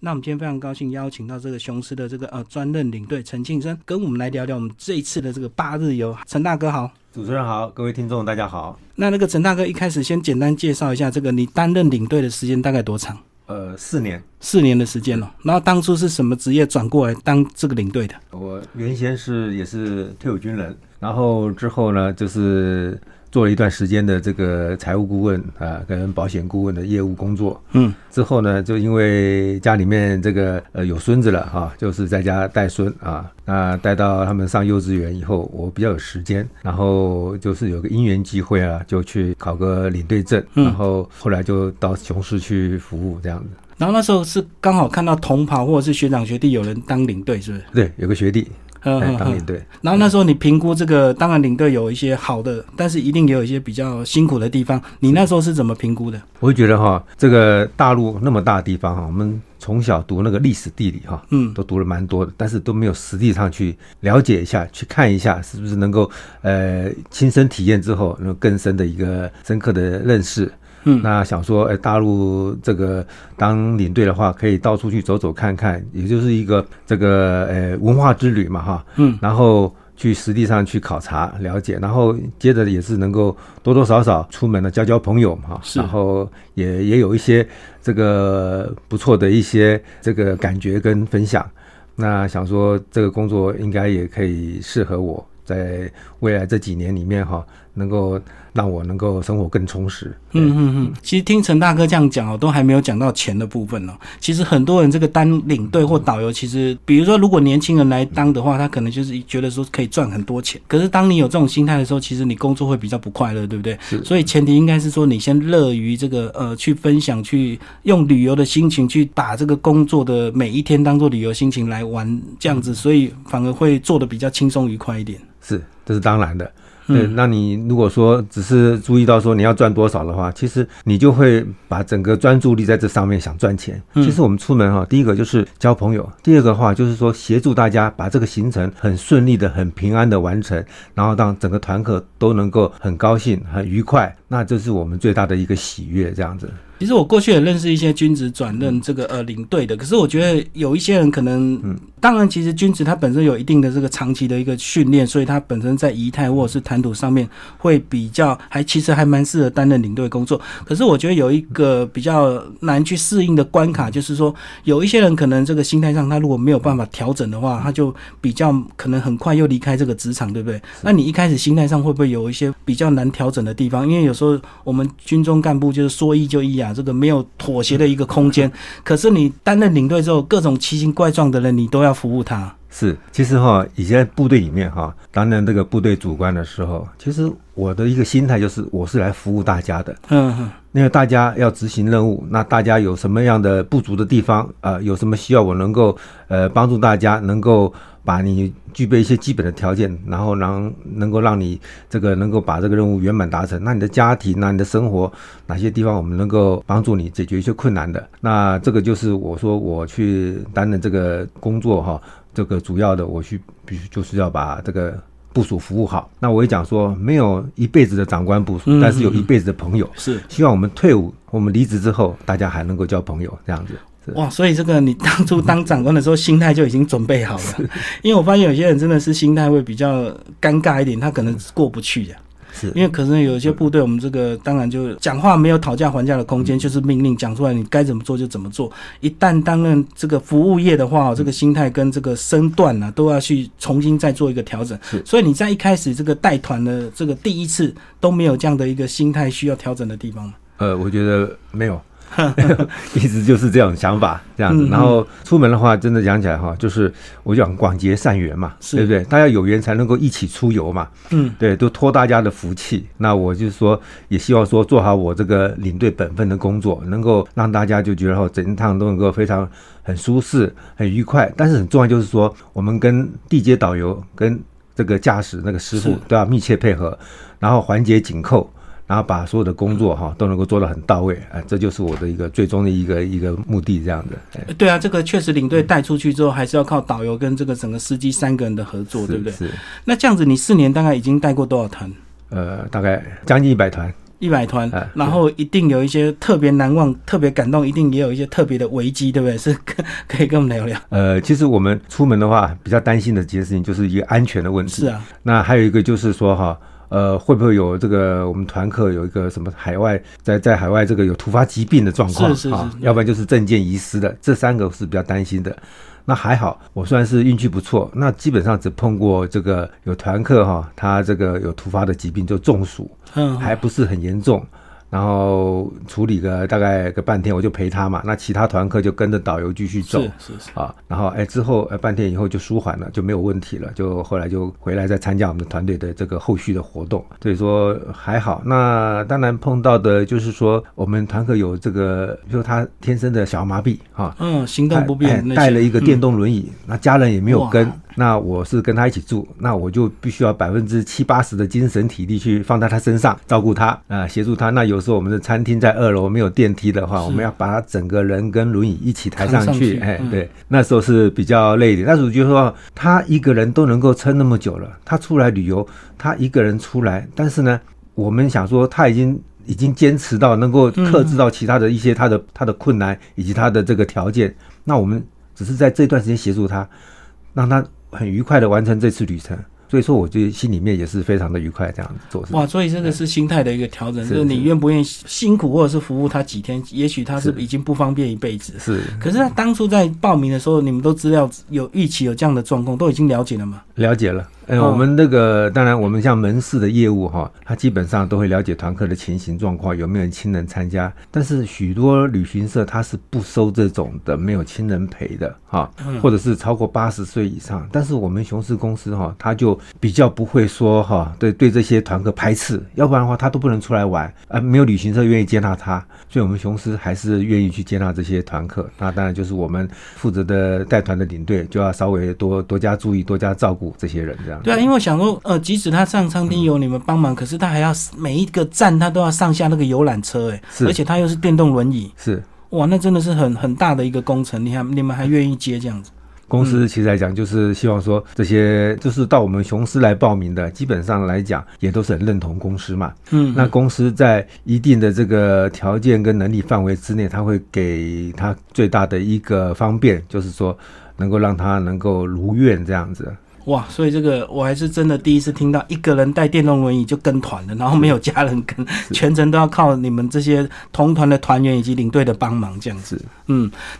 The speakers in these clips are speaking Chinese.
那我们今天非常高兴邀请到这个雄狮的这个专任领队陈庆生，跟我们来聊聊我们这一次的这个八日游。陈大哥好。主持人好，各位听众大家好。那个陈大哥一开始先简单介绍一下，这个你担任领队的时间大概多长？4年。4年的时间了。然后当初是什么职业转过来当这个领队的？我原先也是退伍军人，然后之后呢就是做了一段时间的这个财务顾问啊，跟保险顾问的业务工作。嗯，之后呢，就因为家里面这个有孙子了啊，就是在家带孙啊。那带到他们上幼稚园以后，我比较有时间，然后就是有个因缘机会啊，就去考个领队证，然后后来就到雄狮去服务这样子。然后那时候是刚好看到同袍或者是学长学弟有人当领队，是不是？对，有个学弟。当领队，然后那时候你评估这个，当然领队有一些好的，但是一定也有一些比较辛苦的地方。你那时候是怎么评估的？我觉得哈，这个大陆那么大的地方哈，我们从小读那个历史地理哈，都读了蛮多的，但是都没有实地上去了解一下，去看一下，是不是能够亲身体验之后，能更深的一个深刻的认识。那想说，大陆这个当领队的话，可以到处去走走看看，也就是一个这个文化之旅嘛，哈。嗯，然后去实地上去考察了解，然后接着也是能够多多少少出门了交交朋友哈，然后也有一些这个不错的一些这个感觉跟分享。那想说，这个工作应该也可以适合我，在未来这几年里面哈，能够让我能够生活更充实。其实听陈大哥这样讲哦，都还没有讲到钱的部分哦。其实很多人这个当领队或导游，其实比如说如果年轻人来当的话，他可能就是觉得说可以赚很多钱。可是当你有这种心态的时候，其实你工作会比较不快乐，对不对？所以前提应该是说你先乐于这个去分享，去用旅游的心情去把这个工作的每一天当做旅游心情来玩这样子，所以反而会做得比较轻松愉快一点。是，这是当然的。对，那你如果说只是注意到说你要赚多少的话，其实你就会把整个专注力在这上面想赚钱。其实我们出门哈，第一个就是交朋友，第二个的话就是说协助大家把这个行程很顺利的、很平安的完成，然后让整个团客都能够很高兴、很愉快，那这是我们最大的一个喜悦，这样子。其实我过去也认识一些军职转任这个领队的，可是我觉得有一些人可能，当然其实军职他本身有一定的这个长期的一个训练，所以他本身在仪态或者是谈吐上面会比较其实还蛮适合担任领队工作。可是我觉得有一个比较难去适应的关卡，就是说有一些人可能这个心态上他如果没有办法调整的话，他就比较可能很快又离开这个职场，对不对？那你一开始心态上会不会有一些比较难调整的地方？因为有时候我们军中干部就是说一就一啊，这个没有妥协的一个空间。可是你担任领队之后，各种奇形怪状的人你都要服务他。是，其实哈，以前部队里面哈，担任这个部队主官的时候，其实我的一个心态就是我是来服务大家的。因为大家要执行任务，那大家有什么样的不足的地方有什么需要我能够帮助大家，能够把你具备一些基本的条件，然后能够让你这个能够把这个任务圆满达成。那你的家庭，那你的生活，哪些地方我们能够帮助你解决一些困难的？那这个就是我说我去担任这个工作哈，这个主要的我去必须就是要把这个部署服务好。那我也讲说，没有一辈子的长官部署，但是有一辈子的朋友。是，希望我们退伍，我们离职之后，大家还能够交朋友这样子。哇，所以这个你当初当长官的时候，心态就已经准备好了。因为我发现有些人真的是心态会比较尴尬一点，他可能过不去的。因为可能有些部队，我们这个当然就讲话没有讨价还价的空间，就是命令讲出来，你该怎么做就怎么做。一旦担任这个服务业的话，这个心态跟这个身段啊，都要去重新再做一个调整。所以你在一开始这个带团的这个第一次都没有这样的一个心态需要调整的地方吗？我觉得没有。一直就是这种想法这样子，然后出门的话，真的讲起来哈，就是我讲广结善缘嘛，对不对？大家有缘才能够一起出游嘛，对，都托大家的福气。那我就是说，也希望说做好我这个领队本分的工作，能够让大家就觉得整趟都能够非常很舒适、很愉快。但是很重要就是说，我们跟地接导游、跟这个驾驶那个师傅都要密切配合，然后环节紧扣。然后把所有的工作哈都能够做得很到位啊，这就是我的一个最终的一个目的这样的。对啊，这个确实领队带出去之后，还是要靠导游跟这个整个司机三个人的合作，对不对？是。那这样子，你4年大概已经带过多少团？大概将近100团。100团，然后一定有一些特别难忘、特别感动，一定也有一些特别的危机，对不对？是可以跟我们聊聊。其实我们出门的话，比较担心的几件事情，就是一个安全的问题。是啊。那还有一个就是说哈，会不会有这个我们团客有一个什么海外在海外这个有突发疾病的状况？是是是。啊，要不然就是证件遗失的，这三个是比较担心的。那还好，我算是运气不错。那基本上只碰过这个有团客哈，他这个有突发的疾病，就中暑，还不是很严重。然后处理个大概个半天，我就陪他嘛。那其他团客就跟着导游继续走，是啊。然后之后半天以后就舒缓了，就没有问题了。就后来就回来再参加我们的团队的这个后续的活动，所以说还好。那当然碰到的就是说我们团客有这个，比如说他天生的小儿麻痹啊，行动不便，带了一个电动轮椅，那家人也没有跟。那我是跟他一起住，那我就必须要70-80%的精神体力去放在他身上，照顾他协助他。那有时候我们的餐厅在2楼没有电梯的话，我们要把他整个人跟轮椅一起抬上去。哎，对，那时候是比较累一点。但是我觉得说他一个人都能够撑那么久了，他出来旅游，他一个人出来，但是呢，我们想说他已经坚持到能够克制到其他的一些他的困难以及他的这个条件。那我们只是在这段时间协助他，让他很愉快的完成这次旅程，所以说我就心里面也是非常的愉快这样做事。哇，所以这个是心态的一个调整，就是你愿不愿意辛苦或者是服务他几天，也许他是已经不方便一辈子。是，可是他当初在报名的时候，你们都资料有预期有这样的状况，都已经了解了吗？了解了。我们那个当然我们像门市的业务哈，他基本上都会了解团客的情形状况，有没有亲人参加。但是许多旅行社他是不收这种的没有亲人陪的哈，或者是超过80岁以上。但是我们雄狮公司哈，他就比较不会说哈，对这些团客排斥，要不然的话他都不能出来玩啊，没有旅行社愿意接纳他，所以我们雄狮还是愿意去接纳这些团客。那当然就是我们负责的带团的领队就要稍微多加注意，多加照顾这些人这样。对啊，因为我想说，即使他上餐厅有你们帮忙，可是他还要每一个站他都要上下那个游览车，而且他又是电动轮椅，是哇，那真的是很大的一个工程，你们还愿意接这样子。公司其实来讲就是希望说这些就是到我们雄狮来报名的，基本上来讲也都是很认同公司嘛。那公司在一定的这个条件跟能力范围之内，他会给他最大的一个方便，就是说能够让他能够如愿这样子。哇，所以这个我还是真的第一次听到一个人带电动轮椅就跟团了，然后没有家人跟，全程都要靠你们这些同团的团员以及领队的帮忙这样子。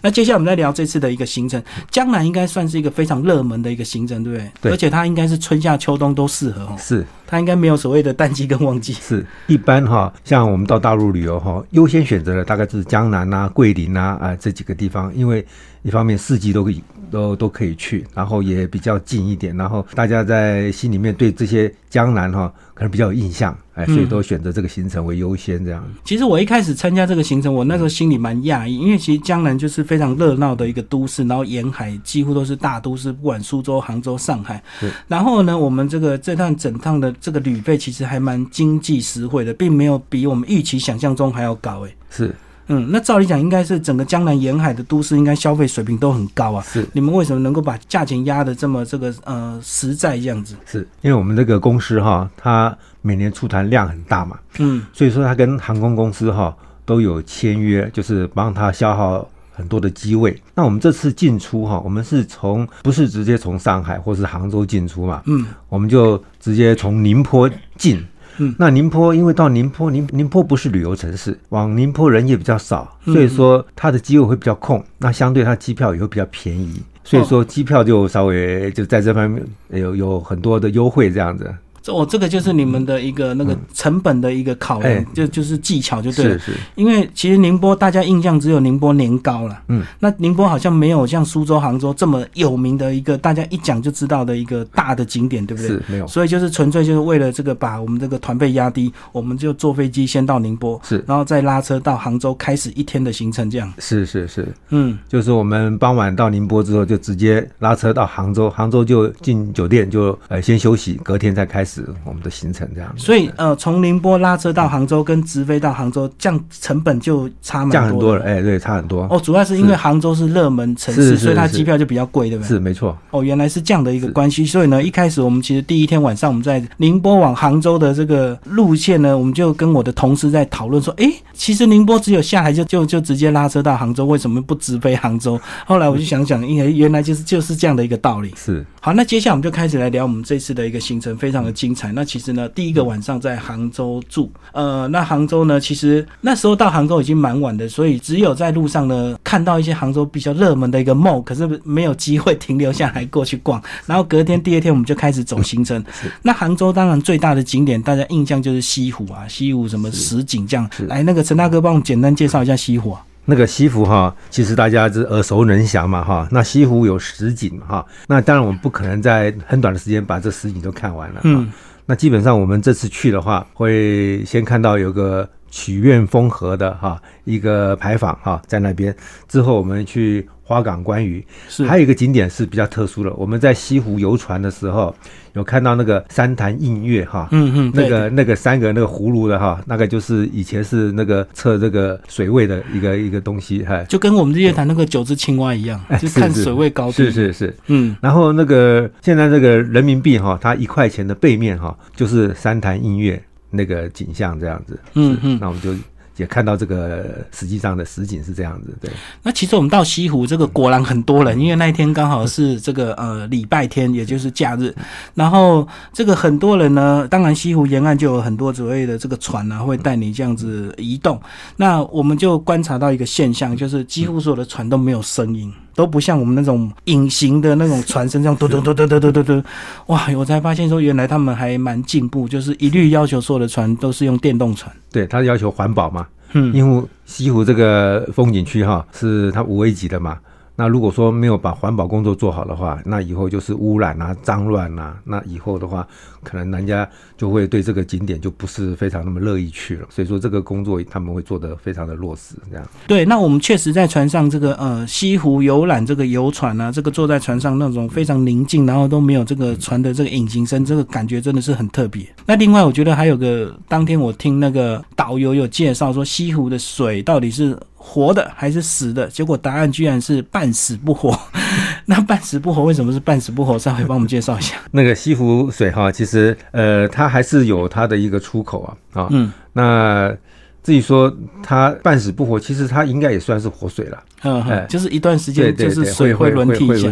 那接下来我们再聊这次的一个行程，江南应该算是一个非常热门的一个行程，对不对？对，而且它应该是春夏秋冬都适合。是，它应该没有所谓的淡季跟旺季。是，一般哈，像我们到大陆旅游哈，优先选择的大概就是江南啊、桂林啊这几个地方，因为一方面四季都可以去，然后也比较近一点，然后大家在心里面对这些江南哈可能比较有印象，所以都选择这个行程为优先这样。其实我一开始参加这个行程，我那时候心里蛮讶异，因为其实江南就是非常热闹的一个都市，然后沿海几乎都是大都市，不管苏州、杭州、上海。然后呢，我们这趟整趟的这个旅费其实还蛮经济实惠的，并没有比我们预期想象中还要高。是。那照理讲应该是整个江南沿海的都市应该消费水平都很高啊，是，你们为什么能够把价钱压得这么这个实在这样子？是因为我们这个公司哈，它每年出团量很大嘛，所以说它跟航空公司哈都有签约，就是帮它消耗很多的机位。那我们这次进出哈，我们是不是直接从上海或是杭州进出嘛？我们就直接从宁波进。那宁波因为到宁波不是旅游城市，往宁波人也比较少，所以说它的机位会比较空，那相对它机票也会比较便宜，所以说机票就稍微就在这方面有很多的优惠这样子。这个就是你们的一个那个成本的一个考量，就是技巧就对了。是，因为其实宁波大家印象只有宁波年糕了，那宁波好像没有像苏州、杭州这么有名的一个大家一讲就知道的一个大的景点，对不对？是，没有。所以就是纯粹就是为了这个把我们这个团费压低，我们就坐飞机先到宁波，是，然后再拉车到杭州开始一天的行程这样。是，就是我们傍晚到宁波之后，就直接拉车到杭州，杭州就进酒店就先休息，隔天再开始止我们的行程这样。所以从宁波拉车到杭州跟直飞到杭州，这样成本就差蛮多，降很多了。哎、欸，对，差很多。哦，主要是因为杭州是热门城市，所以它机票就比较贵，对不对？是，没错。哦，原来是这样的一个关系。所以呢，一开始我们其实第一天晚上我们在宁波往杭州的这个路线呢，我们就跟我的同事在讨论说，哎、欸，其实宁波只有下来就直接拉车到杭州，为什么不直飞杭州？后来我就想想，原来就是这样的一个道理。是。好，那接下来我们就开始来聊我们这次的一个行程，非常的精彩。那其实呢，第一个晚上在杭州住，那杭州呢，其实那时候到杭州已经蛮晚的，所以只有在路上呢看到一些杭州比较热门的一个 mall， 可是没有机会停留下来过去逛。然后隔天第二天我们就开始走行程。那杭州当然最大的景点大家印象就是西湖啊，西湖什么石景这样。来，那个陈大哥帮我们简单介绍一下西湖啊。那个西湖哈，其实大家是耳熟能详嘛哈。那西湖有十景哈，那当然我们不可能在很短的时间把这十景都看完了。嗯，那基本上我们这次去的话，会先看到有个曲院风荷的哈一个牌坊哈在那边，之后我们去花港观鱼，还有一个景点是比较特殊的。我们在西湖游船的时候，有看到那个三潭印月哈，那个三个那个葫芦的哈，那个就是以前是那个测这个水位的一个东西，就跟我们日月潭那个九只青蛙一样，就看水位高低。是，嗯。然后那个现在这个人民币哈，它1块钱的背面哈，就是三潭印月那个景象这样子。嗯，那我们就也看到这个实际上的实景是这样子，对。那其实我们到西湖这个果然很多人，因为那一天刚好是这个礼拜天，也就是假日。然后这个很多人呢，当然西湖沿岸就有很多所谓的这个船啊，会带你这样子移动。那我们就观察到一个现象，就是几乎所有的船都没有声音。都不像我们那种隐形的那种船身这样嘟嘟嘟嘟嘟嘟嘟嘟，哇！我才发现说原来他们还蛮进步，就是一律要求所有的船都是用电动船。对，他要求环保嘛，因为西湖这个风景区哈是它5A级的嘛，那如果说没有把环保工作做好的话，那以后就是污染啊、脏乱啊，那以后的话可能人家就会对这个景点就不是非常那么乐意去了，所以说这个工作他们会做得非常的落实这样。对，那我们确实在船上这个西湖游览这个游船啊，这个坐在船上那种非常宁静，然后都没有这个船的这个引擎声，这个感觉真的是很特别。那另外我觉得还有个，当天我听那个导游有介绍说西湖的水到底是活的还是死的，结果答案居然是半死不活。那半死不活为什么是半死不活？稍微帮我们介绍一下。那个西湖水哈，其实它还是有它的一个出口啊。嗯，那至于说它半死不活，其实它应该也算是活水了。就是一段时间就是水会轮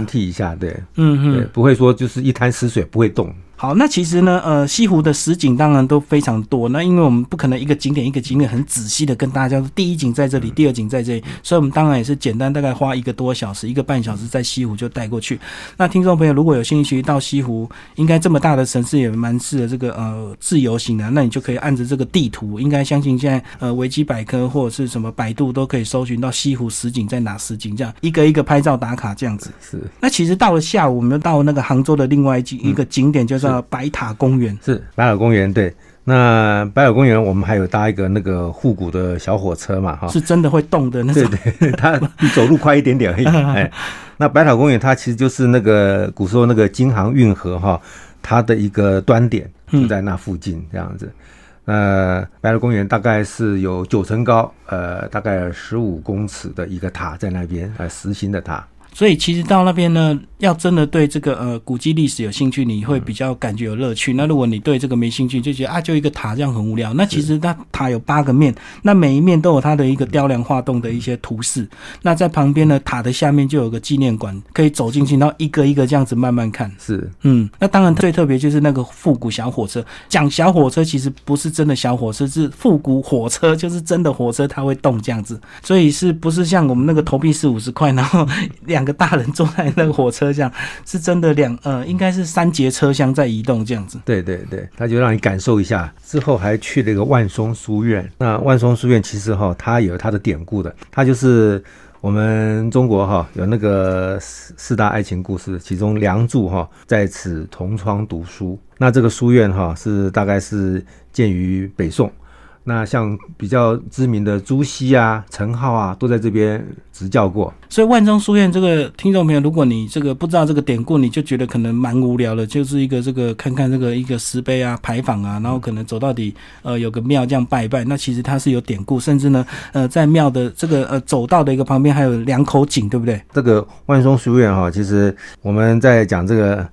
替一下，对。对，不会说就是一滩死水不会动。好，那其实呢，西湖的十景当然都非常多。那因为我们不可能一个景点一个景点很仔细的跟大家说，第一景在这里，第二景在这里，所以我们当然也是简单大概花1个多小时、1个半小时在西湖就带过去。那听众朋友如果有兴趣到西湖，应该这么大的城市也蛮适合这个自由行的。那你就可以按着这个地图，应该相信现在维基百科或者是什么百度都可以搜寻到西湖十景在哪十景，这样一个一个拍照打卡这样子。是。那其实到了下午，我们就到那个杭州的另外一个景点，就是白塔公园。是，白塔公园，对。那白塔公园我们还有搭一个那个复古的小火车嘛，是真的会动的那种。对，它走路快一点点而已。哎，那白塔公园它其实就是那个古时候那个京杭运河哈，它的一个端点就在那附近这样子。白塔公园大概是有9层高，大概15公尺的一个塔在那边，实心的塔。所以其实到那边呢，要真的对这个古迹历史有兴趣，你会比较感觉有乐趣。那如果你对这个没兴趣，就觉得啊就一个塔这样很无聊，那其实它塔有8个面，那每一面都有它的一个雕梁画栋的一些图示。那在旁边呢，塔的下面就有个纪念馆，可以走进去，然后一个一个这样子慢慢看。是，那当然最特别就是那个复古小火车。讲小火车其实不是真的小火车，是复古火车，就是真的火车它会动这样子。所以是不是像我们那个投币450块，然后两个大人坐在那个火车上，是真的应该是3节车厢在移动这样子。对，他就让你感受一下。之后还去了一个万松书院。那万松书院其实它有它的典故的，它就是我们中国有那个4大爱情故事，其中梁祝在此同窗读书。那这个书院是大概是建于北宋。那像比较知名的朱熹啊、陈浩啊，都在这边执教过。所以万钟书院这个听众朋友，如果你这个不知道这个典故，你就觉得可能蛮无聊的，就是一个这个看看这个一个石碑啊、牌坊啊，然后可能走到底，有个庙这样拜一拜。那其实它是有典故，甚至呢，在庙的这个走道的一个旁边还有两口井，对不对？这个万钟书院哈，其实我们在讲这个。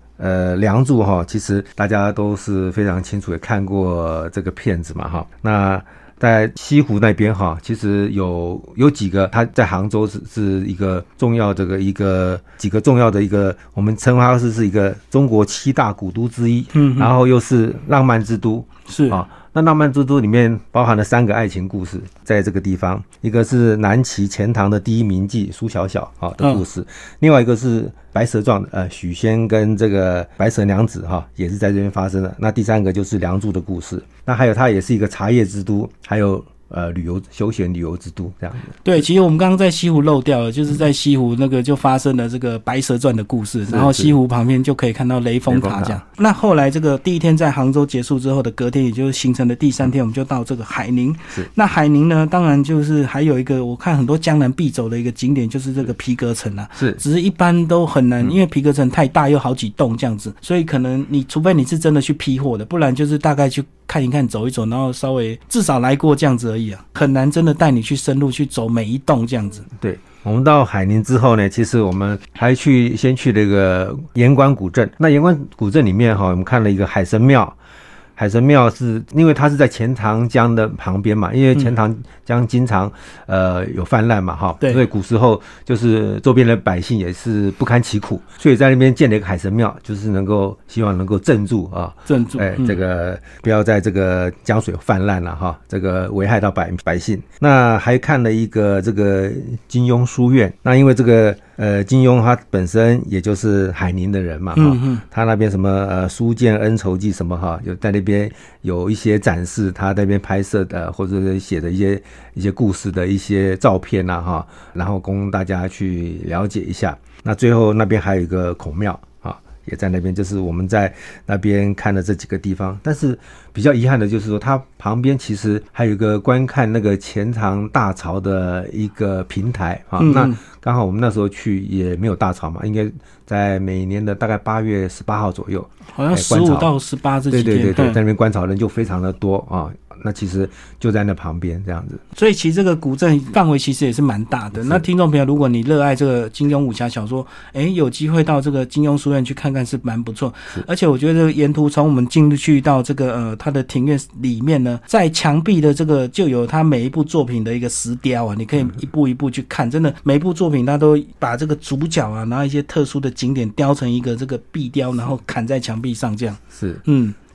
梁祝哈，其实大家都是非常清楚，也看过这个片子嘛哈。那在西湖那边哈，其实有几个，它在杭州是一个重要这个一个几个重要的一个，我们称它是一个中国7大古都之一，嗯，然后又是浪漫之都，是啊。那浪漫之都里面包含了3个爱情故事，在这个地方，一个是南齐钱塘的第一名妓苏小小啊的故事，另外一个是白蛇传许仙跟这个白蛇娘子哈，也是在这边发生的。那第3个就是梁祝的故事，那还有它也是一个茶叶之都，还有。旅游休闲旅游之都这样子。对，其实我们刚刚在西湖漏掉了，就是在西湖那个就发生了这个《白蛇传》的故事，然后西湖旁边就可以看到雷峰塔这样。那后来这个第一天在杭州结束之后的隔天，也就是行程的第3天，我们就到这个海宁。那海宁呢，当然就是还有一个我看很多江南必走的一个景点，就是这个皮革城啊。是，只是一般都很难，因为皮革城太大，又好几栋这样子，所以可能你除非你是真的去批货的，不然就是大概去。看一看走一走，然后稍微至少来过这样子而已啊，很难真的带你去深入去走每一栋这样子。对，我们到海宁之后呢，其实我们还先去那个盐官古镇。那盐官古镇里面哈，我们看了一个海神庙。海神庙是因为它是在钱塘江的旁边嘛，因为钱塘江经常有泛滥嘛哈，所以古时候就是周边的百姓也是不堪其苦，所以在那边建了一个海神庙，就是能够希望能够镇住啊，镇住这个不要在这个江水泛滥了哈，这个危害到百姓。那还看了一个这个金庸书院，那因为这个金庸他本身也就是海宁的人嘛哈，他那边什么书剑恩仇记什么哈，有在那边有一些展示，他在那边拍摄的或者是写的一些故事的一些照片啊哈，然后供大家去了解一下。那最后那边还有一个孔庙啊，也在那边，就是我们在那边看了这几个地方。但是比较遗憾的就是说，它旁边其实还有一个观看那个钱塘大潮的一个平台啊。那刚好我们那时候去也没有大潮嘛，应该在每年的大概8月18号左右，好像15到18这几天。对，在那边观潮的人就非常的多啊。那其实就在那旁边这样子，所以其实这个古镇范围其实也是蛮大的。那听众朋友，如果你热爱这个金庸武侠小说，有机会到这个金庸书院去看看是蛮不错。而且我觉得沿途从我们进入去到这个它的庭院里面呢，在墙壁的这个就有它每一部作品的一个石雕啊，你可以一步一步去看。真的每一部作品它都把这个主角啊，然后一些特殊的景点雕成一个这个壁雕，然后砍在墙壁上这样。是，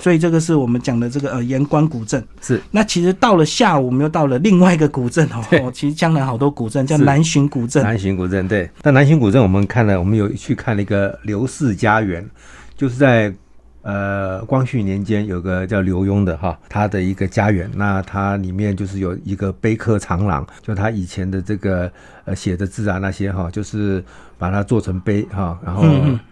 所以这个是我们讲的这个盐官古镇。是，那其实到了下午我们又到了另外一个古镇哦，其实江南好多古镇，叫南浔古镇。南浔古镇，对。那南浔古镇我们有去看了一个刘氏家园，就是在光绪年间有个叫刘墉的哈，他的一个家园。那他里面就是有一个碑刻长廊，就他以前的这个写的字啊那些哈，就是把它做成碑哈，然后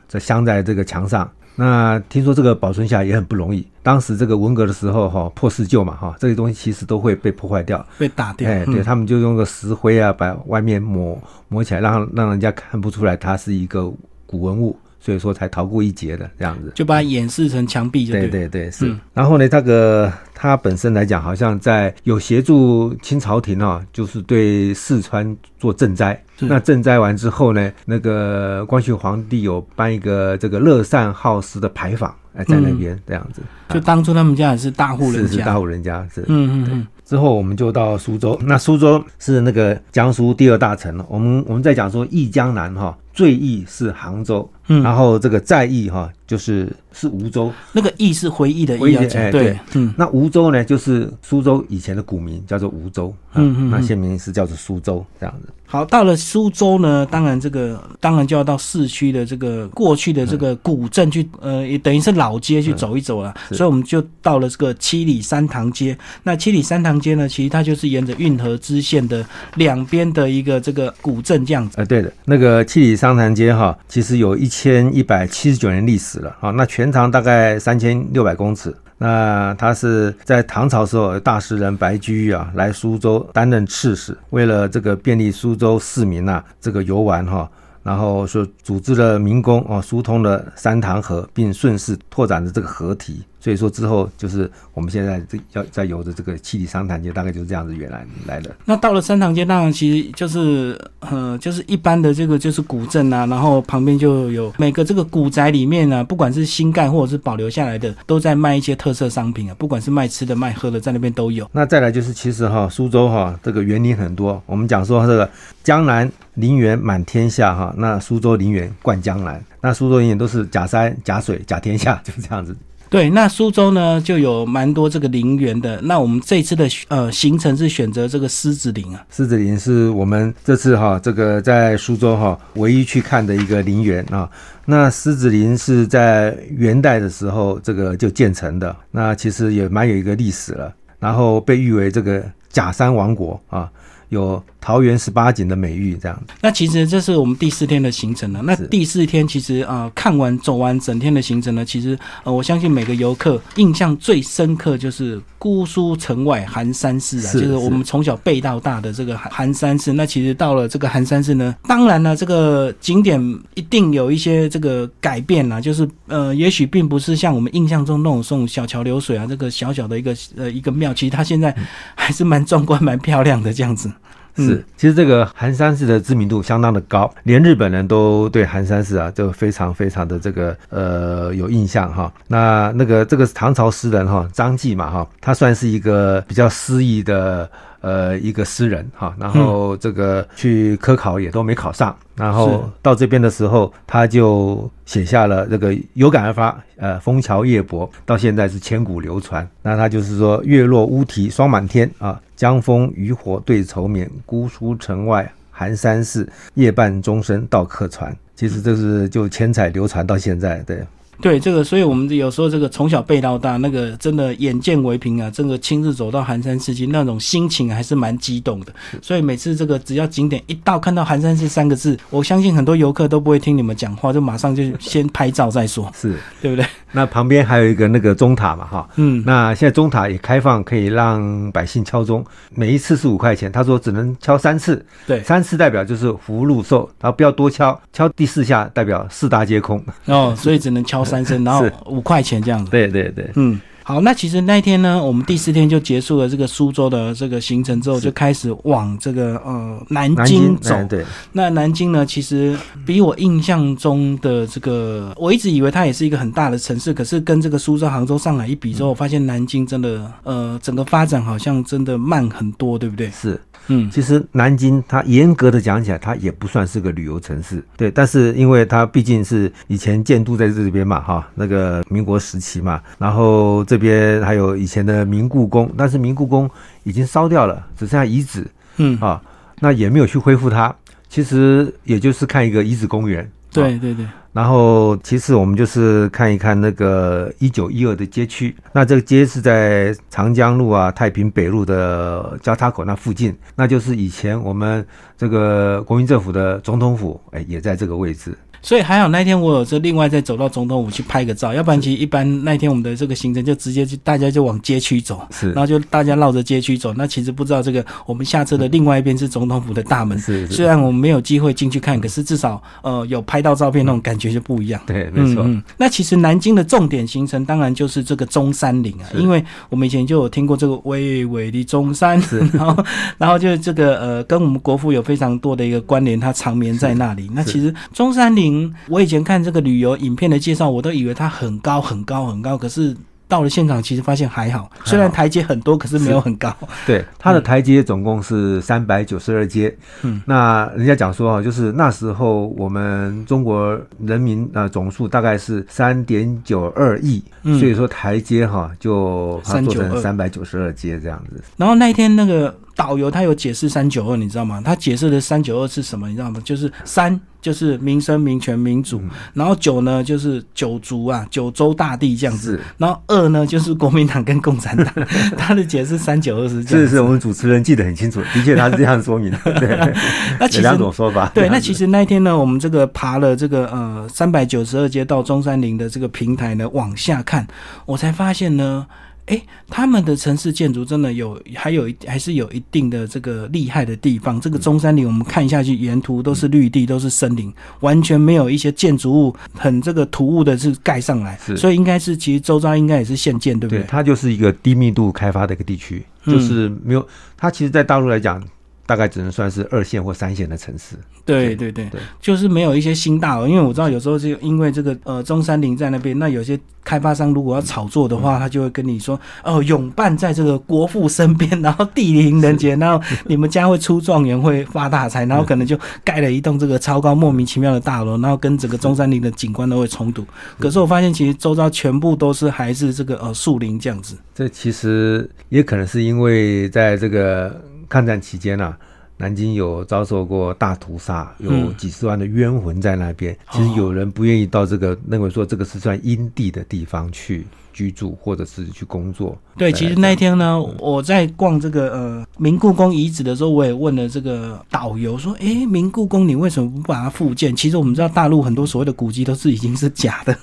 再镶在这个墙上。那听说这个保存下来也很不容易，当时这个文革的时候哈，破四旧嘛哈，这些东西其实都会被破坏掉，被打掉。对，他们就用个石灰啊，把外面抹起来，让人家看不出来它是一个古文物，所以说才逃过一劫的这样子，就把它掩饰成墙壁就对了。对，是。然后呢，这个它本身来讲，好像在有协助清朝廷啊，就是对四川做赈灾。那赈灾完之后呢，那个光绪皇帝有办一个这个乐善好施的牌坊，在那边这样子。就当初他们家也是大户人家，是大户人家，是。之后我们就到苏州，那苏州是那个江苏第2大城。我们在讲说忆江南哈，最忆是杭州，然后这个再忆哈就是梧州。那个忆是回忆的忆，对。那梧州呢，就是苏州以前的古名叫做梧州，那现名是叫做苏州这样子。好，到了苏州呢，当然就要到市区的这个过去的这个古镇去，也等于是老街去走一走了。所以我们就到了这个七里三塘街。那七里三塘街呢，其实它就是沿着运河支线的两边的一个这个古镇这样子。对的，那个七里三塘街哈，其实有1179年历史了啊，那全长大概3600公尺。那他是在唐朝时候大诗人白居易啊来苏州担任刺史，为了这个便利苏州市民啊这个游玩哈、然后说组织了民工啊，疏通了三塘河，并顺势拓展了这个河堤。所以说之后就是我们现在在游的这个七里商谈街，大概就是这样子原来来的。那到了三塘街，当然其实就是一般的这个就是古镇啊，然后旁边就有每个这个古宅里面啊，不管是新盖或者是保留下来的，都在卖一些特色商品啊，不管是卖吃的卖喝的，在那边都有。那再来就是其实苏州这个园林很多，我们讲说这个江南林园满天下哈，那苏州林园冠江南，那苏州林园都是假山假水假天下，就是这样子。对，那苏州呢就有蛮多这个林园的。那我们这次的行程是选择这个狮子林啊。狮子林是我们这次这个在苏州唯一去看的一个林园啊。那狮子林是在元代的时候这个就建成的，那其实也蛮有一个历史了。然后被誉为这个假山王国啊，有桃园18景的美誉这样。那其实这是我们第四天的行程了。那第四天其实看完走完整天的行程呢，其实我相信每个游客印象最深刻就是姑苏城外寒山寺啊，就是我们从小背到大的这个寒山寺。那其实到了这个寒山寺呢，当然呢这个景点一定有一些这个改变啦，就是也许并不是像我们印象中那种小桥流水啊，这个小小的一个庙，其实它现在还是蛮壮观蛮漂亮的这样子。是，其实这个寒山寺的知名度相当的高，连日本人都对寒山寺啊就非常非常的这个有印象哈。那个这个唐朝诗人张继嘛他算是一个比较诗意的一个诗人哈，然后这个去科考也都没考上，然后到这边的时候他就写下了这个有感而发枫桥夜泊，到现在是千古流传。那他就是说月落乌啼霜满天啊，江枫渔火对愁眠，姑苏城外寒山寺，夜半钟声到客船。其实这是就千载流传到现在。对这个，所以我们有时候这个从小背到大，那个真的眼见为凭啊，这个亲自走到寒山寺去，那种心情还是蛮激动的。所以每次这个只要景点一到，看到寒山寺三个字，我相信很多游客都不会听你们讲话，就马上就先拍照再说，是对不对？那旁边还有一个那个钟塔嘛哈，那现在钟塔也开放，可以让百姓敲钟，每一次是5块钱，他说只能敲3次，对，3次代表就是福禄寿，然后不要多敲，敲第4下代表4大皆空哦，所以只能敲3声，然后5块钱这样子。对对对，好，那其实那天呢，我们第四天就结束了这个苏州的这个行程之后，就开始往这个南京走。对，那南京呢，其实比我印象中的这个，我一直以为它也是一个很大的城市，可是跟这个苏州、杭州、上海一比之后，我发现南京真的整个发展好像真的慢很多，对不对？是。其实南京它严格的讲起来它也不算是个旅游城市，对，但是因为它毕竟是以前建都在这边嘛哈，那个民国时期嘛，然后这边还有以前的明故宫，但是明故宫已经烧掉了，只剩下遗址，那也没有去恢复它，其实也就是看一个遗址公园。对对对，然后其次我们就是看一看那个1912的街区，那这个街是在长江路啊太平北路的交叉口那附近，那就是以前我们这个国民政府的总统府也在这个位置，所以还好那天我有这另外再走到总统府去拍个照，要不然其实一般那天我们的这个行程就直接大家就往街区走，是，然后就大家绕着街区走，那其实不知道这个我们下车的另外一边是总统府的大门，是，虽然我们没有机会进去看，可是至少有拍到照片，那种感觉就不一样。对，没错。那其实南京的重点行程当然就是这个中山陵啊，因为我们以前就有听过这个巍巍的中山，然后就是这个跟我们国父有非常多的一个关联，它长眠在那里。那其实中山陵我以前看这个旅游影片的介绍，我都以为它很高很高很高，可是到了现场其实发现还好，虽然台阶很多，可是没有很高。对，它的台阶总共是392阶。那人家讲说就是那时候我们中国人民总数大概是 3.92 亿，所以说台阶就做成392阶这样子。然后那一天那个导游他有解释392，你知道吗？他解释的392是什么？你知道吗？就是3就是民生、民权、民主，然后9呢就是九族啊，九州大地这样子，然后2呢就是国民党跟共产党。他的解释392是这样。是，我们主持人记得很清楚，的确他是这样说明的。对，那其实两种说法。对，那其实那一天呢，我们这个爬了这个392街到中山陵的这个平台呢，往下看，我才发现呢。欸，他们的城市建筑真的有，还是有一定的这个厉害的地方。这个中山陵，我们看下去，沿途都是绿地，都是森林，完全没有一些建筑物很这个突兀的是盖上来，所以应该是其实周遭应该也是现建，对不对？对，它就是一个低密度开发的一个地区，就是没有。它其实，在大陆来讲，大概只能算是2线或3线的城市。对对 对，就是没有一些新大楼，因为我知道有时候是因为这个中山陵在那边，那有些开发商如果要炒作的话，他就会跟你说哦，永伴在这个国父身边，然后地灵人杰，然后你们家会出状元，会发大财，然后可能就盖了一栋这个超高莫名其妙的大楼，然后跟整个中山陵的景观都会冲突。可是我发现其实周遭全部都是还是这个树林这样子。这其实也可能是因为在这个抗战期间啊，南京有遭受过大屠杀，有几十万的冤魂在那边。其实有人不愿意到这个，认为说这个是算阴地的地方去居住，或者是去工作。对，其实那天呢，我在逛这个明故宫遗址的时候，我也问了这个导游说：“哎，明故宫你为什么不把它复建？”其实我们知道大陆很多所谓的古迹都是已经是假的，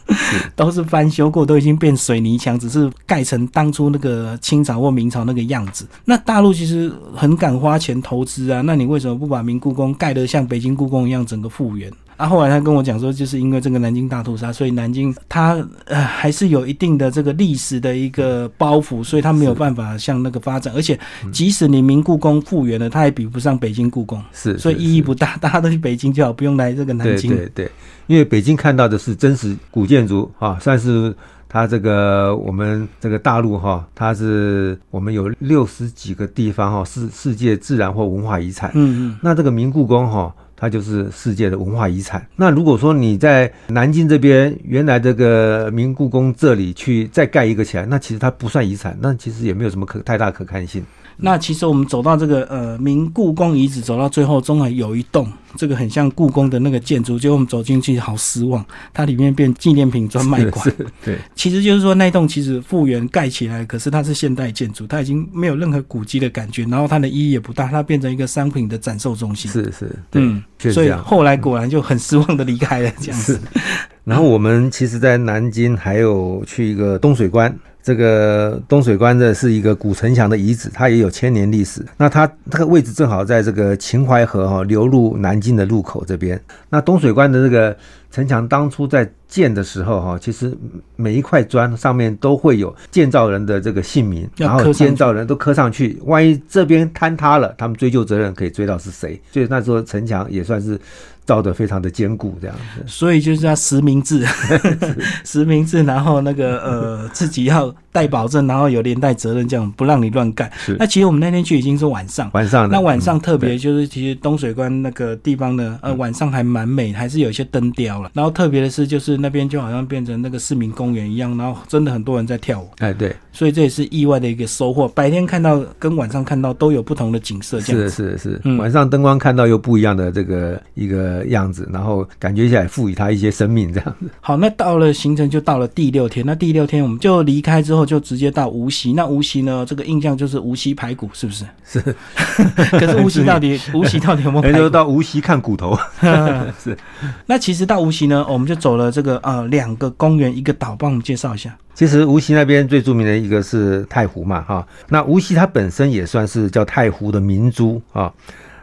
都是翻修过，都已经变水泥墙，只是盖成当初那个清朝或明朝那个样子。那大陆其实很敢花钱投资啊，那你为什么不把明故宫盖得像北京故宫一样整个复原？啊，后来他跟我讲说，就是因为这个南京大屠杀，所以南京它还是有一定的这个历史的一个包袱，所以它没有办法向那个发展。而且即使你明故宫复原了，它也比不上北京故宫，是，所以意义不大，大家都去北京就好，不用来这个南京。对对对，因为北京看到的是真实古建筑啊，算是。它这个我们这个大陆哈，它是我们有60几个地方哈是世界自然或文化遗产。那这个明故宫哈，它就是世界的文化遗产。那如果说你在南京这边原来这个明故宫这里去再盖一个起来，那其实它不算遗产，那其实也没有什么太大可看性。那其实我们走到这个明故宫遗址，走到最后，终于有一栋这个很像故宫的那个建筑，结果我们走进去好失望，它里面变纪念品专卖馆。对，其实就是说那栋其实复原盖起来，可是它是现代建筑，它已经没有任何古迹的感觉，然后它的意义也不大，它变成一个商品的展售中心。是是，对，所以后来果然就很失望的离开了这样子。然后我们其实，在南京还有去一个东水关。这个东水关的是一个古城墙的遗址，它也有1000年历史。那它这个位置正好在这个秦淮河流入南京的入口这边。那东水关的这个城墙当初在建的时候其实每一块砖上面都会有建造人的这个姓名，然后建造人都刻上去，万一这边坍塌了，他们追究责任可以追到是谁。所以那时候城墙也算是造得非常的坚固这样子，所以就是要实名制实名制，然后那个自己要带保证，然后有连带责任，这样不让你乱盖。那其实我们那天去已经是晚上那晚上特别就是其实东水关那个地方呢晚上还蛮美，还是有一些灯雕了。然后特别的是就是那边就好像变成那个市民公园一样，然后真的很多人在跳舞。对，所以这也是意外的一个收获，白天看到跟晚上看到都有不同的景色这样子。是的是的是、晚上灯光看到又不一样的这个一个样子，然后感觉起来赋予它一些生命这样子。好，那到了行程就到了第6天，那第6天我们就离开之后就直接到无锡。那无锡呢，这个印象就是无锡排骨，是不是？是可是无锡到底有没有排骨？就到无锡看骨头是。那其实到无锡呢，我们就走了这个2个公园一个岛，帮我们介绍一下。其实无锡那边最著名的一个是太湖嘛那无锡它本身也算是叫太湖的明珠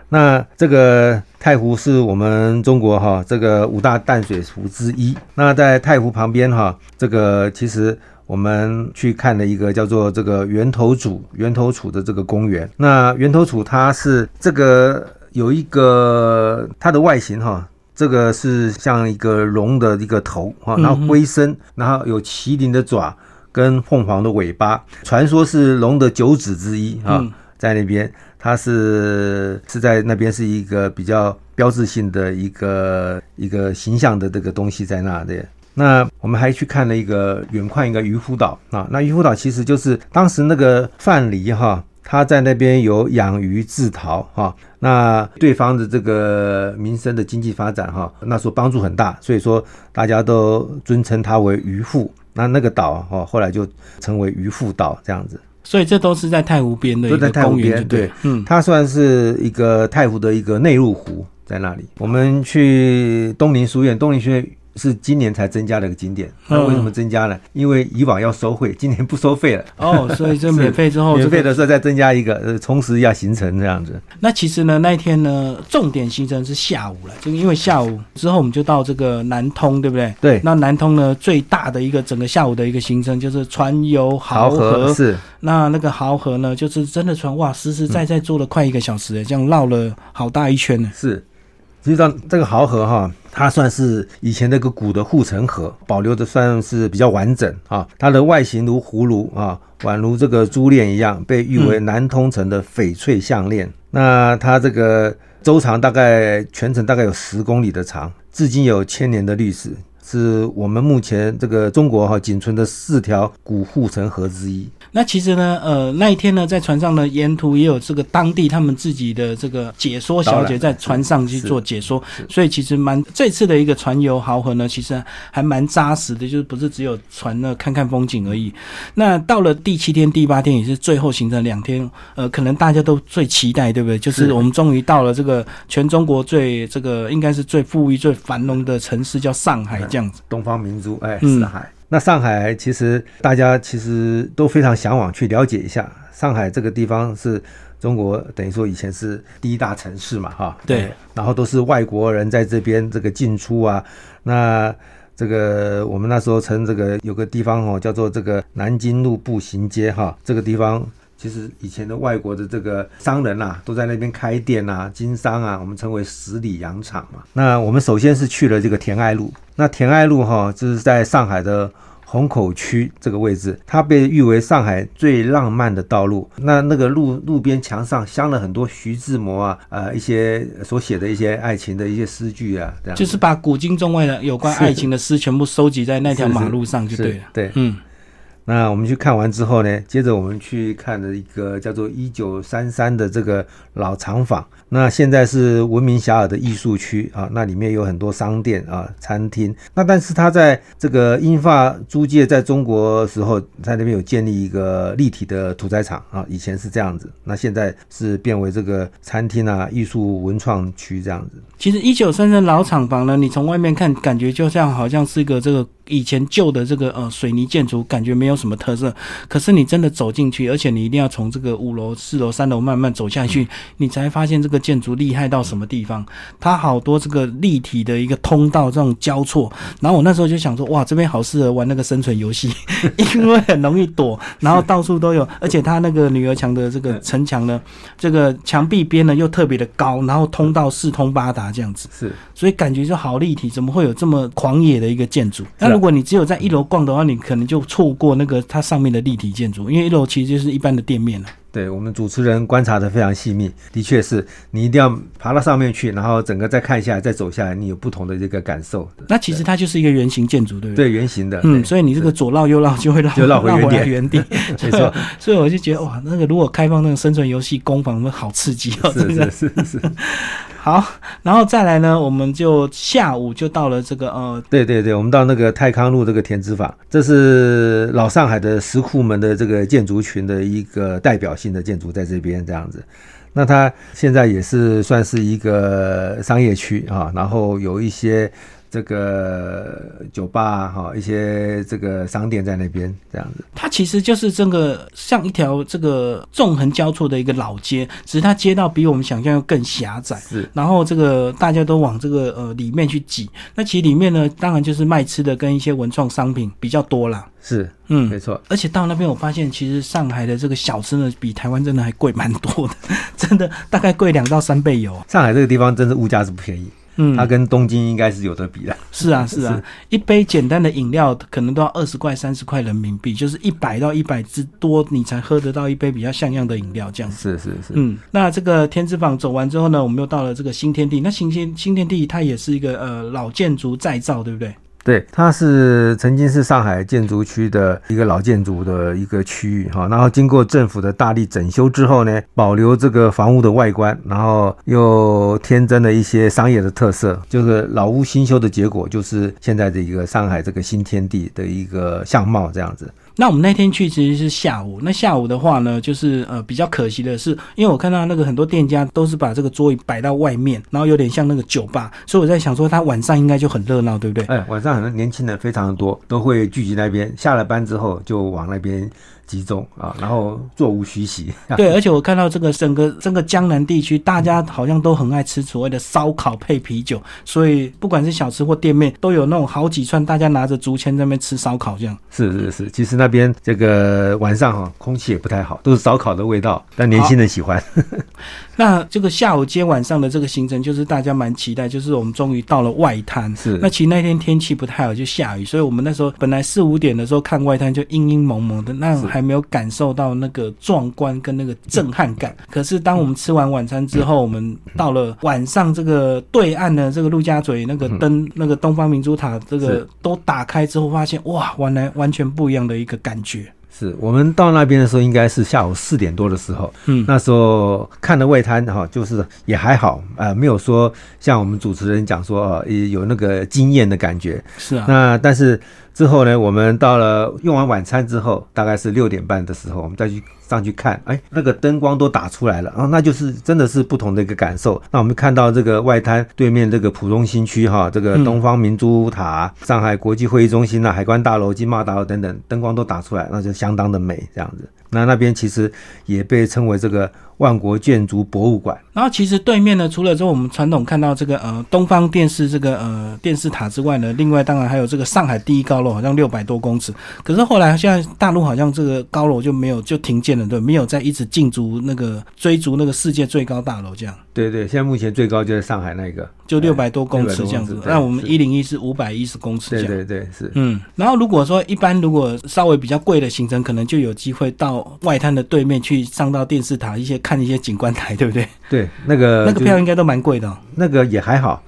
那这个太湖是我们中国这个5大淡水湖之一。那在太湖旁边这个其实我们去看了一个叫做这个源头渚的这个公园。那源头渚它是这个有一个它的外形这个是像一个龙的一个头然后龟身，然后有麒麟的爪跟凤凰的尾巴，传说是龙的9指之一在那边。它是在那边是一个比较标志性的一个形象的这个东西在那里。那我们还去看了一个远看一个渔夫岛那渔夫岛其实就是当时那个范蠡他在那边有养鱼自陶哈，那对方的这个民生的经济发展哈，那时候帮助很大，所以说大家都尊称他为渔父。那个岛哈，后来就成为渔父岛这样子。所以这都是在太湖边的一个公园，对，嗯，它算是一个太湖的一个内陆湖，在那里。我们去东林书院，东林书院是今年才增加了一个景点。那为什么增加呢？因为以往要收费，今年不收费了。哦，所以这免费之后，免费的时候再增加一个，充实一下行程这样子。那其实呢，那一天呢，重点行程是下午了，就因为下午之后我们就到这个南通，对不对？对。那南通呢，最大的一个整个下午的一个行程就是船游蚝河。是。那个蚝河呢，就是真的船哇，实实在在坐了快一个小时，这样绕了好大一圈呢。是。实际上，这个蚝河哈，它算是以前那个古的护城河，保留的算是比较完整啊。它的外形如葫芦啊，宛如这个珠链一样，被誉为南通城的翡翠项链。那它这个周长大概全程大概有10公里的长，至今有1000年的历史，是我们目前这个中国哈仅存的4条古护城河之一。那其实呢，那一天呢，在船上呢，沿途也有这个当地他们自己的这个解说小姐在船上去做解说，所以其实这次的一个船游蚝河呢，其实还蛮扎实的，就是不是只有船呢看看风景而已。那到了第7天、第8天也是最后行程2天，可能大家都最期待，对不对？就是我们终于到了这个全中国最这个应该是最富裕、最繁荣的城市，叫上海这样子。东方明珠，哎，四海。那上海其实大家其实都非常向往去了解一下，上海这个地方是中国等于说以前是第一大城市嘛，哈，对，然后都是外国人在这边这个进出啊，那这个我们那时候称这个有个地方哦叫做这个南京路步行街哈，这个地方。其实以前的外国的这个商人啊都在那边开店啊经商啊，我们称为十里洋场嘛。那我们首先是去了这个田爱路，那田爱路哈就是在上海的虹口区这个位置，它被誉为上海最浪漫的道路。那个路边墙上镶了很多徐志摩啊，一些所写的一些爱情的一些诗句啊，这样就是把古今中外的有关爱情的诗全部收集在那条马路上就对了。对，嗯。那我们去看完之后呢，接着我们去看了一个叫做1933的这个老厂坊，那现在是闻名遐迩的艺术区啊，那里面有很多商店啊、餐厅。那但是它在这个英法租界在中国时候，在那边有建立一个立体的屠宰场啊，以前是这样子，那现在是变为这个餐厅啊、艺术文创区这样子。其实1933老厂房呢，你从外面看，感觉就像好像是一个这个以前旧的这个水泥建筑，感觉没有什么特色。可是你真的走进去，而且你一定要从这个5楼、4楼、3楼慢慢走下去，你才发现这个建筑厉害到什么地方。它好多这个立体的一个通道这种交错。然后我那时候就想说，哇，这边好适合玩那个生存游戏，因为很容易躲，然后到处都有。而且它那个女儿墙的这个城墙呢，这个墙壁边呢又特别的高，然后通道4通8达这样子。是，所以感觉就好立体，怎么会有这么狂野的一个建筑？如果你只有在1楼逛的话，你可能就错过那个它上面的立体建筑，因为1楼其实就是一般的店面了。对，我们主持人观察的非常细密，的确是你一定要爬到上面去，然后整个再看下来，再走下来，你有不同的这个感受。那其实它就是一个圆形建筑，对不对？对，圆形的。嗯，所以你这个左绕右绕就会绕回原点。没错，所以我就觉得哇，那个如果开放那个生存游戏工坊，那好刺激哦！是。好，然后再来呢，我们就下午就到了这个对，我们到那个太康路这个田子坊，这是老上海的石库门的这个建筑群的一个代表性的建筑，在这边这样子。那它现在也是算是一个商业区啊，然后有一些这个酒吧哈，一些这个商店在那边这样子。它其实就是这个像一条这个纵横交错的一个老街，只是它街道比我们想象要更狭窄。是。然后这个大家都往这个里面去挤。那其实里面呢，当然就是卖吃的跟一些文创商品比较多啦。是，嗯，没错。而且到那边我发现，其实上海的这个小吃呢，比台湾真的还贵蛮多的，真的大概贵2到3倍有。上海这个地方真的物价是不便宜。嗯，它跟东京应该是有得比的。是啊，一杯简单的饮料可能都要20块、30块人民币，就是100到100之多，你才喝得到一杯比较像样的饮料这样子。是。嗯，那这个田子坊走完之后呢，我们又到了这个新天地。那新天地它也是一个老建筑再造，对不对？对，它是曾经是上海建筑区的一个老建筑的一个区域哈，然后经过政府的大力整修之后呢，保留这个房屋的外观，然后又添增了一些商业的特色，就是老屋新修的结果，就是现在的一个上海这个新天地的一个相貌这样子。那我们那天去其实是下午，那下午的话呢，就是比较可惜的是，因为我看到那个很多店家都是把这个桌椅摆到外面，然后有点像那个酒吧，所以我在想说它晚上应该就很热闹，对不对？哎，晚上很多年轻人非常多，都会聚集那边，下了班之后就往那边集中啊，然后座无虚席。对，而且我看到这个整个江南地区，大家好像都很爱吃所谓的烧烤配啤酒，所以不管是小吃或店面，都有那种好几串，大家拿着竹签在那边吃烧烤这样。是是是，其实那边这个晚上哈，空气也不太好，都是烧烤的味道，但年轻人喜欢。那这个下午接晚上的这个行程，就是大家蛮期待，就是我们终于到了外滩。是，那其实那天天气不太好，就下雨，所以我们那时候本来4、5点的时候看外滩就阴阴蒙蒙的，那还没有感受到那个壮观跟那个震撼感。可是当我们吃完晚餐之后，我们到了晚上，这个对岸的这个陆家嘴那个灯，那个东方明珠塔，这个都打开之后，发现哇，原来完全不一样的一个感觉。是，我们到那边的时候应该是下午4点多的时候，那时候看了外滩哈，就是也还好，没有说像我们主持人讲说有那个惊艳的感觉。是啊，那但是之后呢，我们到了用完晚餐之后，大概是6点半的时候，我们再去上去看，哎，那个灯光都打出来了，那就是真的是不同的一个感受。那我们看到这个外滩对面这个浦东新区哈，这个东方明珠塔、上海国际会议中心啊、海关大楼、金茂大楼等等，灯光都打出来，那就相当的美这样子。那边其实也被称为这个万国建筑博物馆。然后其实对面呢，除了说我们传统看到这个东方电视这个电视塔之外呢，另外当然还有这个上海第一高楼，好像600多公尺。可是后来现在大陆好像这个高楼就没有，就停建了，对，没有再一直竞逐那个追逐那个世界最高大楼这样。对对，现在目前最高就在上海那个，就600多公尺这样子。那我们101是510公尺这样。对对对，是。然后如果说一般如果稍微比较贵的行程，可能就有机会到外滩的对面去上到电视塔看一些景观台，对不对？对，那个票应该都蛮贵的哦。那个也还好，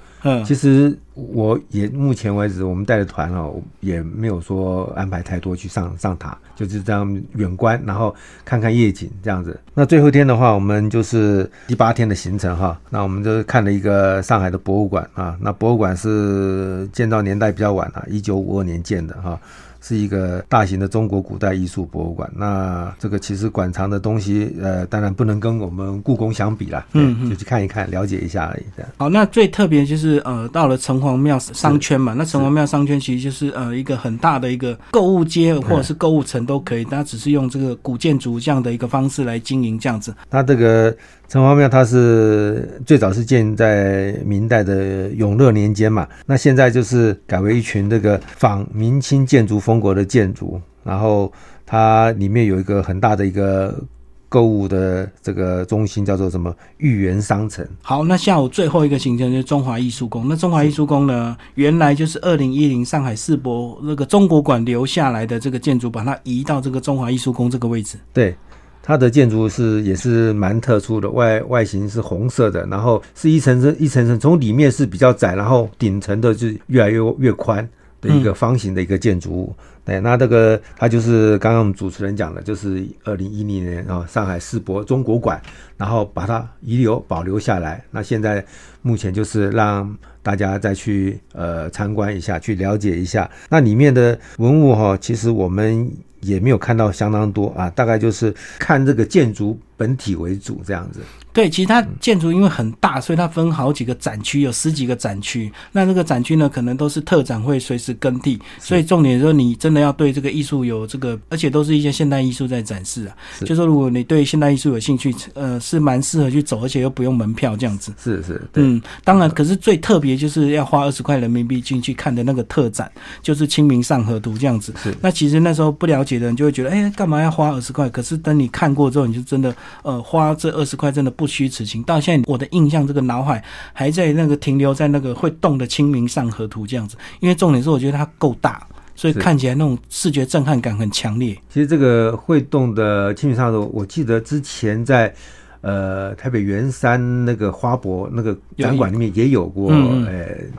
其实我也目前为止我们带的团也没有说安排太多去上塔，就是这样远观，然后看看夜景这样子。那最后一天的话，我们就是第8天的行程哈。那我们就看了一个上海的博物馆啊，那博物馆是建造年代比较晚啊，1952年建的哈。是一个大型的中国古代艺术博物馆，那这个其实馆藏的东西，当然不能跟我们故宫相比啦，就去看一看，了解一下而已。好，那最特别就是到了城隍庙商圈嘛，那城隍庙商圈其实就是一个很大的一个购物街或者是购物城都可以，它只是用这个古建筑这样的一个方式来经营这样子。它这个城隍庙它是最早是建在明代的永乐年间嘛，那现在就是改为一群这个仿明清建筑风格的建筑，然后它里面有一个很大的一个购物的这个中心，叫做什么豫园商城。好，那下午最后一个行程就是中华艺术宫。那中华艺术宫呢，原来就是2010上海世博那个中国馆留下来的这个建筑，把它移到这个中华艺术宫这个位置。对。它的建筑也是蛮特殊的，外形是红色的，然后是一层层一层层，从里面是比较窄，然后顶层的就越来越宽的一个方形的一个建筑物。对，那这个它就是刚刚我们主持人讲的，就是2010年上海世博中国馆，然后把它保留下来。那现在目前就是让大家再去参观一下，去了解一下。那里面的文物其实我们也没有看到相当多啊，大概就是看这个建筑本体为主这样子。对，其实它建筑因为很大，所以它分好几个展区，有10几个展区。那这个展区呢，可能都是特展会随时更替，所以重点就是你真的要对这个艺术有这个，而且都是一些现代艺术在展示啊。就说如果你对现代艺术有兴趣，是蛮适合去走，而且又不用门票这样子。是是，对。当然，可是最特别就是要花20块人民币进去看的那个特展，就是《清明上河图》这样子。那其实那时候不了解的人就会觉得，干嘛要花20块？可是等你看过之后，你就真的。花这20块真的不虚此行。到现在我的印象，这个脑海还在那个停留在那个会动的《清明上河图》这样子，因为重点是我觉得它够大，所以看起来那种视觉震撼感很强烈。其实这个会动的《清明上河图》，我记得之前在台北圆山那个花博那个展馆里面也有过，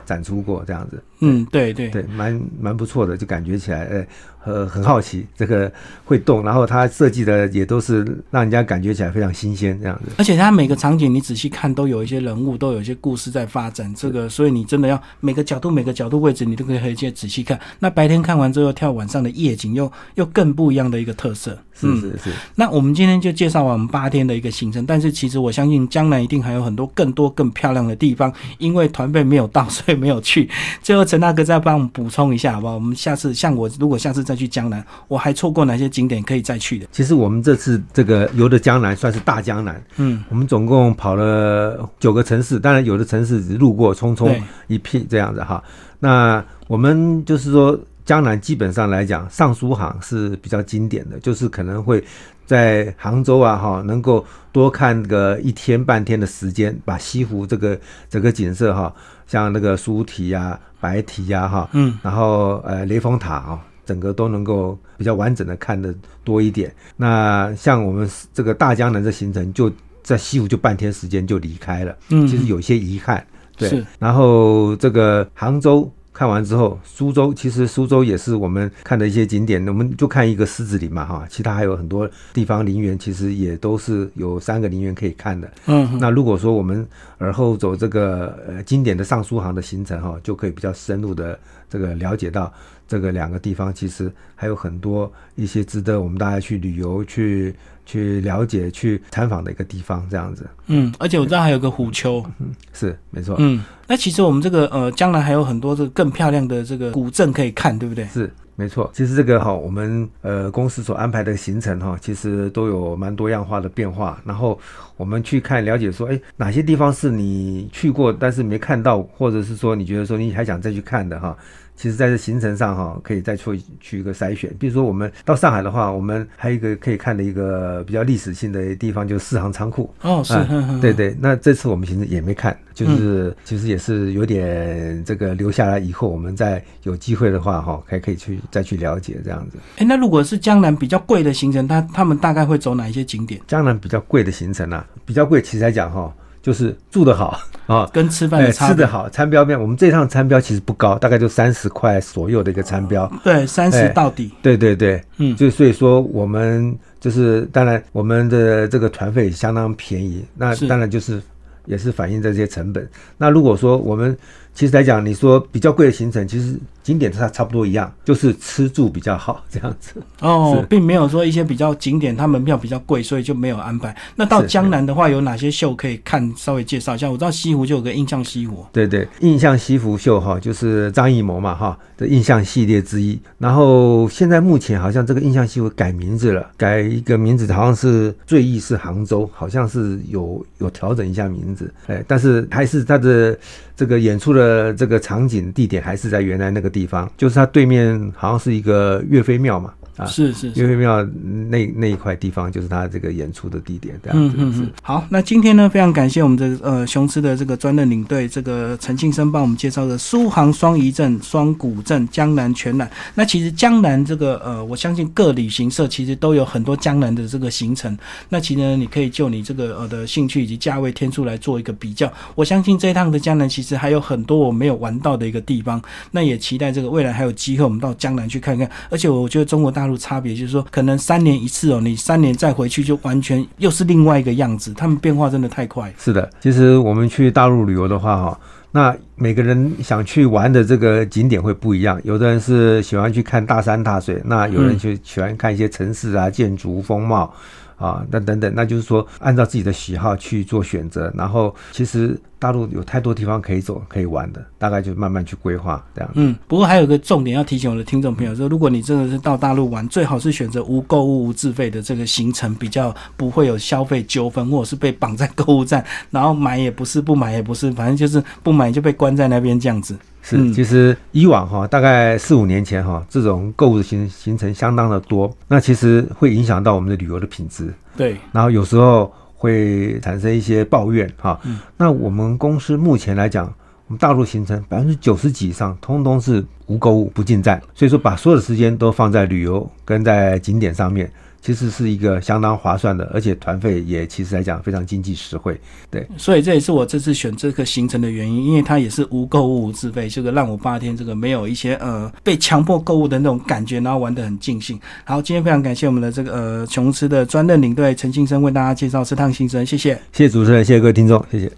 展出过这样子。嗯，对对对，蛮不错的，就感觉起来，很好奇，这个会动，然后它设计的也都是让人家感觉起来非常新鲜这样子。而且它每个场景你仔细看，都有一些人物，都有一些故事在发展，这个所以你真的要每个角度位置你都可以去仔细看。那白天看完之后跳晚上的夜景又更不一样的一个特色。嗯、是。那我们今天就介绍完我们8天的一个行程，但是其实我相信江南一定还有很多更多更漂亮的地方，因为团队没有到所以没有去。最后陈大哥再帮我们补充一下好不好？我们下次如果下次再去江南，我还错过哪些景点可以再去的？其实我们这次这个游的江南算是大江南，我们总共跑了9个城市，当然有的城市只路过匆匆一片这样子哈。那我们就是说江南基本上来讲，尚书行是比较经典的，就是可能会在杭州啊哈，能够多看个1天半天的时间，把西湖这个整个景色哈，像那个苏堤啊、白堤啊哈，然后雷峰塔啊，整个都能够比较完整的看得多一点。那像我们这个大江南的行程，就在西湖就半天时间就离开了，其实有些遗憾。对，然后这个杭州看完之后，其实苏州也是我们看的一些景点，我们就看一个狮子林嘛哈，其他还有很多地方陵园，其实也都是有3个陵园可以看的。那如果说我们而后走这个经典的尚书行的行程哈，就可以比较深入的这个了解到这个2个地方，其实还有很多一些值得我们大家去旅游去了解、去参访的一个地方，这样子。嗯，而且我知道还有个虎丘，是没错。嗯，那其实我们这个江南还有很多这个更漂亮的这个古镇可以看，对不对？是。没错，其实这个哈，我们公司所安排的行程哈，其实都有蛮多样化的变化。然后我们去看了解说，哪些地方是你去过但是没看到，或者是说你觉得说你还想再去看的哈，其实在这行程上哈，可以再去一个筛选。比如说我们到上海的话，我们还有一个可以看的一个比较历史性的地方，就是四行仓库。哦，是，对对。那这次我们其实也没看，就是其实也是有点这个留下来以后，我们再有机会的话哈，还可以去。再去了解这样子。那如果是江南比较贵的行程，他们大概会走哪一些景点？江南比较贵的行程啊，比较贵其实来讲哈，就是住得好啊，跟吃饭的差别，吃得好，餐标面。我们这趟餐标其实不高，大概就30块左右的一个餐标。对，30到底。对对对，就所以说我们就是当然我们的这个团费相当便宜，那当然就是也是反映在这些成本。那如果说我们其实来讲，你说比较贵的行程，其实景点它差不多一样，就是吃住比较好这样子。哦，并没有说一些比较景点它门票比较贵，所以就没有安排。那到江南的话，有哪些秀可以看？稍微介绍一下。我知道西湖就有个印象西湖。对对，印象西湖秀哈，就是张艺谋嘛哈的印象系列之一。然后现在目前好像这个印象西湖改名字了，改一个名字，好像是醉意是杭州，好像是有调整一下名字。但是还是它的这个演出的。这个场景地点还是在原来那个地方，就是它对面好像是一个岳飞庙嘛，是岳飞庙那一块地方就是它这个演出的地点，这样子。好，那今天呢，非常感谢我们的雄狮的这个专任领队这个陈庆生帮我们介绍的苏杭双遗镇、双古镇、江南全览。那其实江南这个我相信各旅行社其实都有很多江南的这个行程，那其实呢你可以就你这个的兴趣以及价位天数来做一个比较。我相信这一趟的江南其实还有很多我没有玩到的一个地方，那也期待这个未来还有机会我们到江南去看看。而且我觉得中国大陆差别就是说，可能3年一次哦，你3年再回去就完全又是另外一个样子，他们变化真的太快。是的，其实我们去大陆旅游的话哈，那每个人想去玩的这个景点会不一样，有的人是喜欢去看大山大水，那有人就喜欢看一些城市啊、建筑风貌啊，那等等，那就是说按照自己的喜好去做选择，然后其实大陆有太多地方可以走、可以玩的，大概就慢慢去规划这样。不过还有个重点要提醒我的听众朋友说，如果你真的是到大陆玩，最好是选择无购物、无自费的这个行程，比较不会有消费纠纷，或者是被绑在购物站，然后买也不是，不买也不是，反正就是不买就被关在那边这样子。是，其实以往哈，大概4、5年前哈，这种购物行程相当的多，那其实会影响到我们的旅游的品质。对，然后有时候会产生一些抱怨哈。那我们公司目前来讲，我们大陆行程90%以上，通通是无购物、不进站，所以说把所有的时间都放在旅游跟在景点上面。其实是一个相当划算的，而且团费也其实来讲非常经济实惠。对，所以这也是我这次选这个行程的原因，因为它也是无购物无自费，这个让我8天这个没有一些被强迫购物的那种感觉，然后玩得很尽兴。好，今天非常感谢我们的这个琼斯的专任领队陈庆生为大家介绍这趟行程，谢谢。谢谢主持人，谢谢各位听众，谢谢。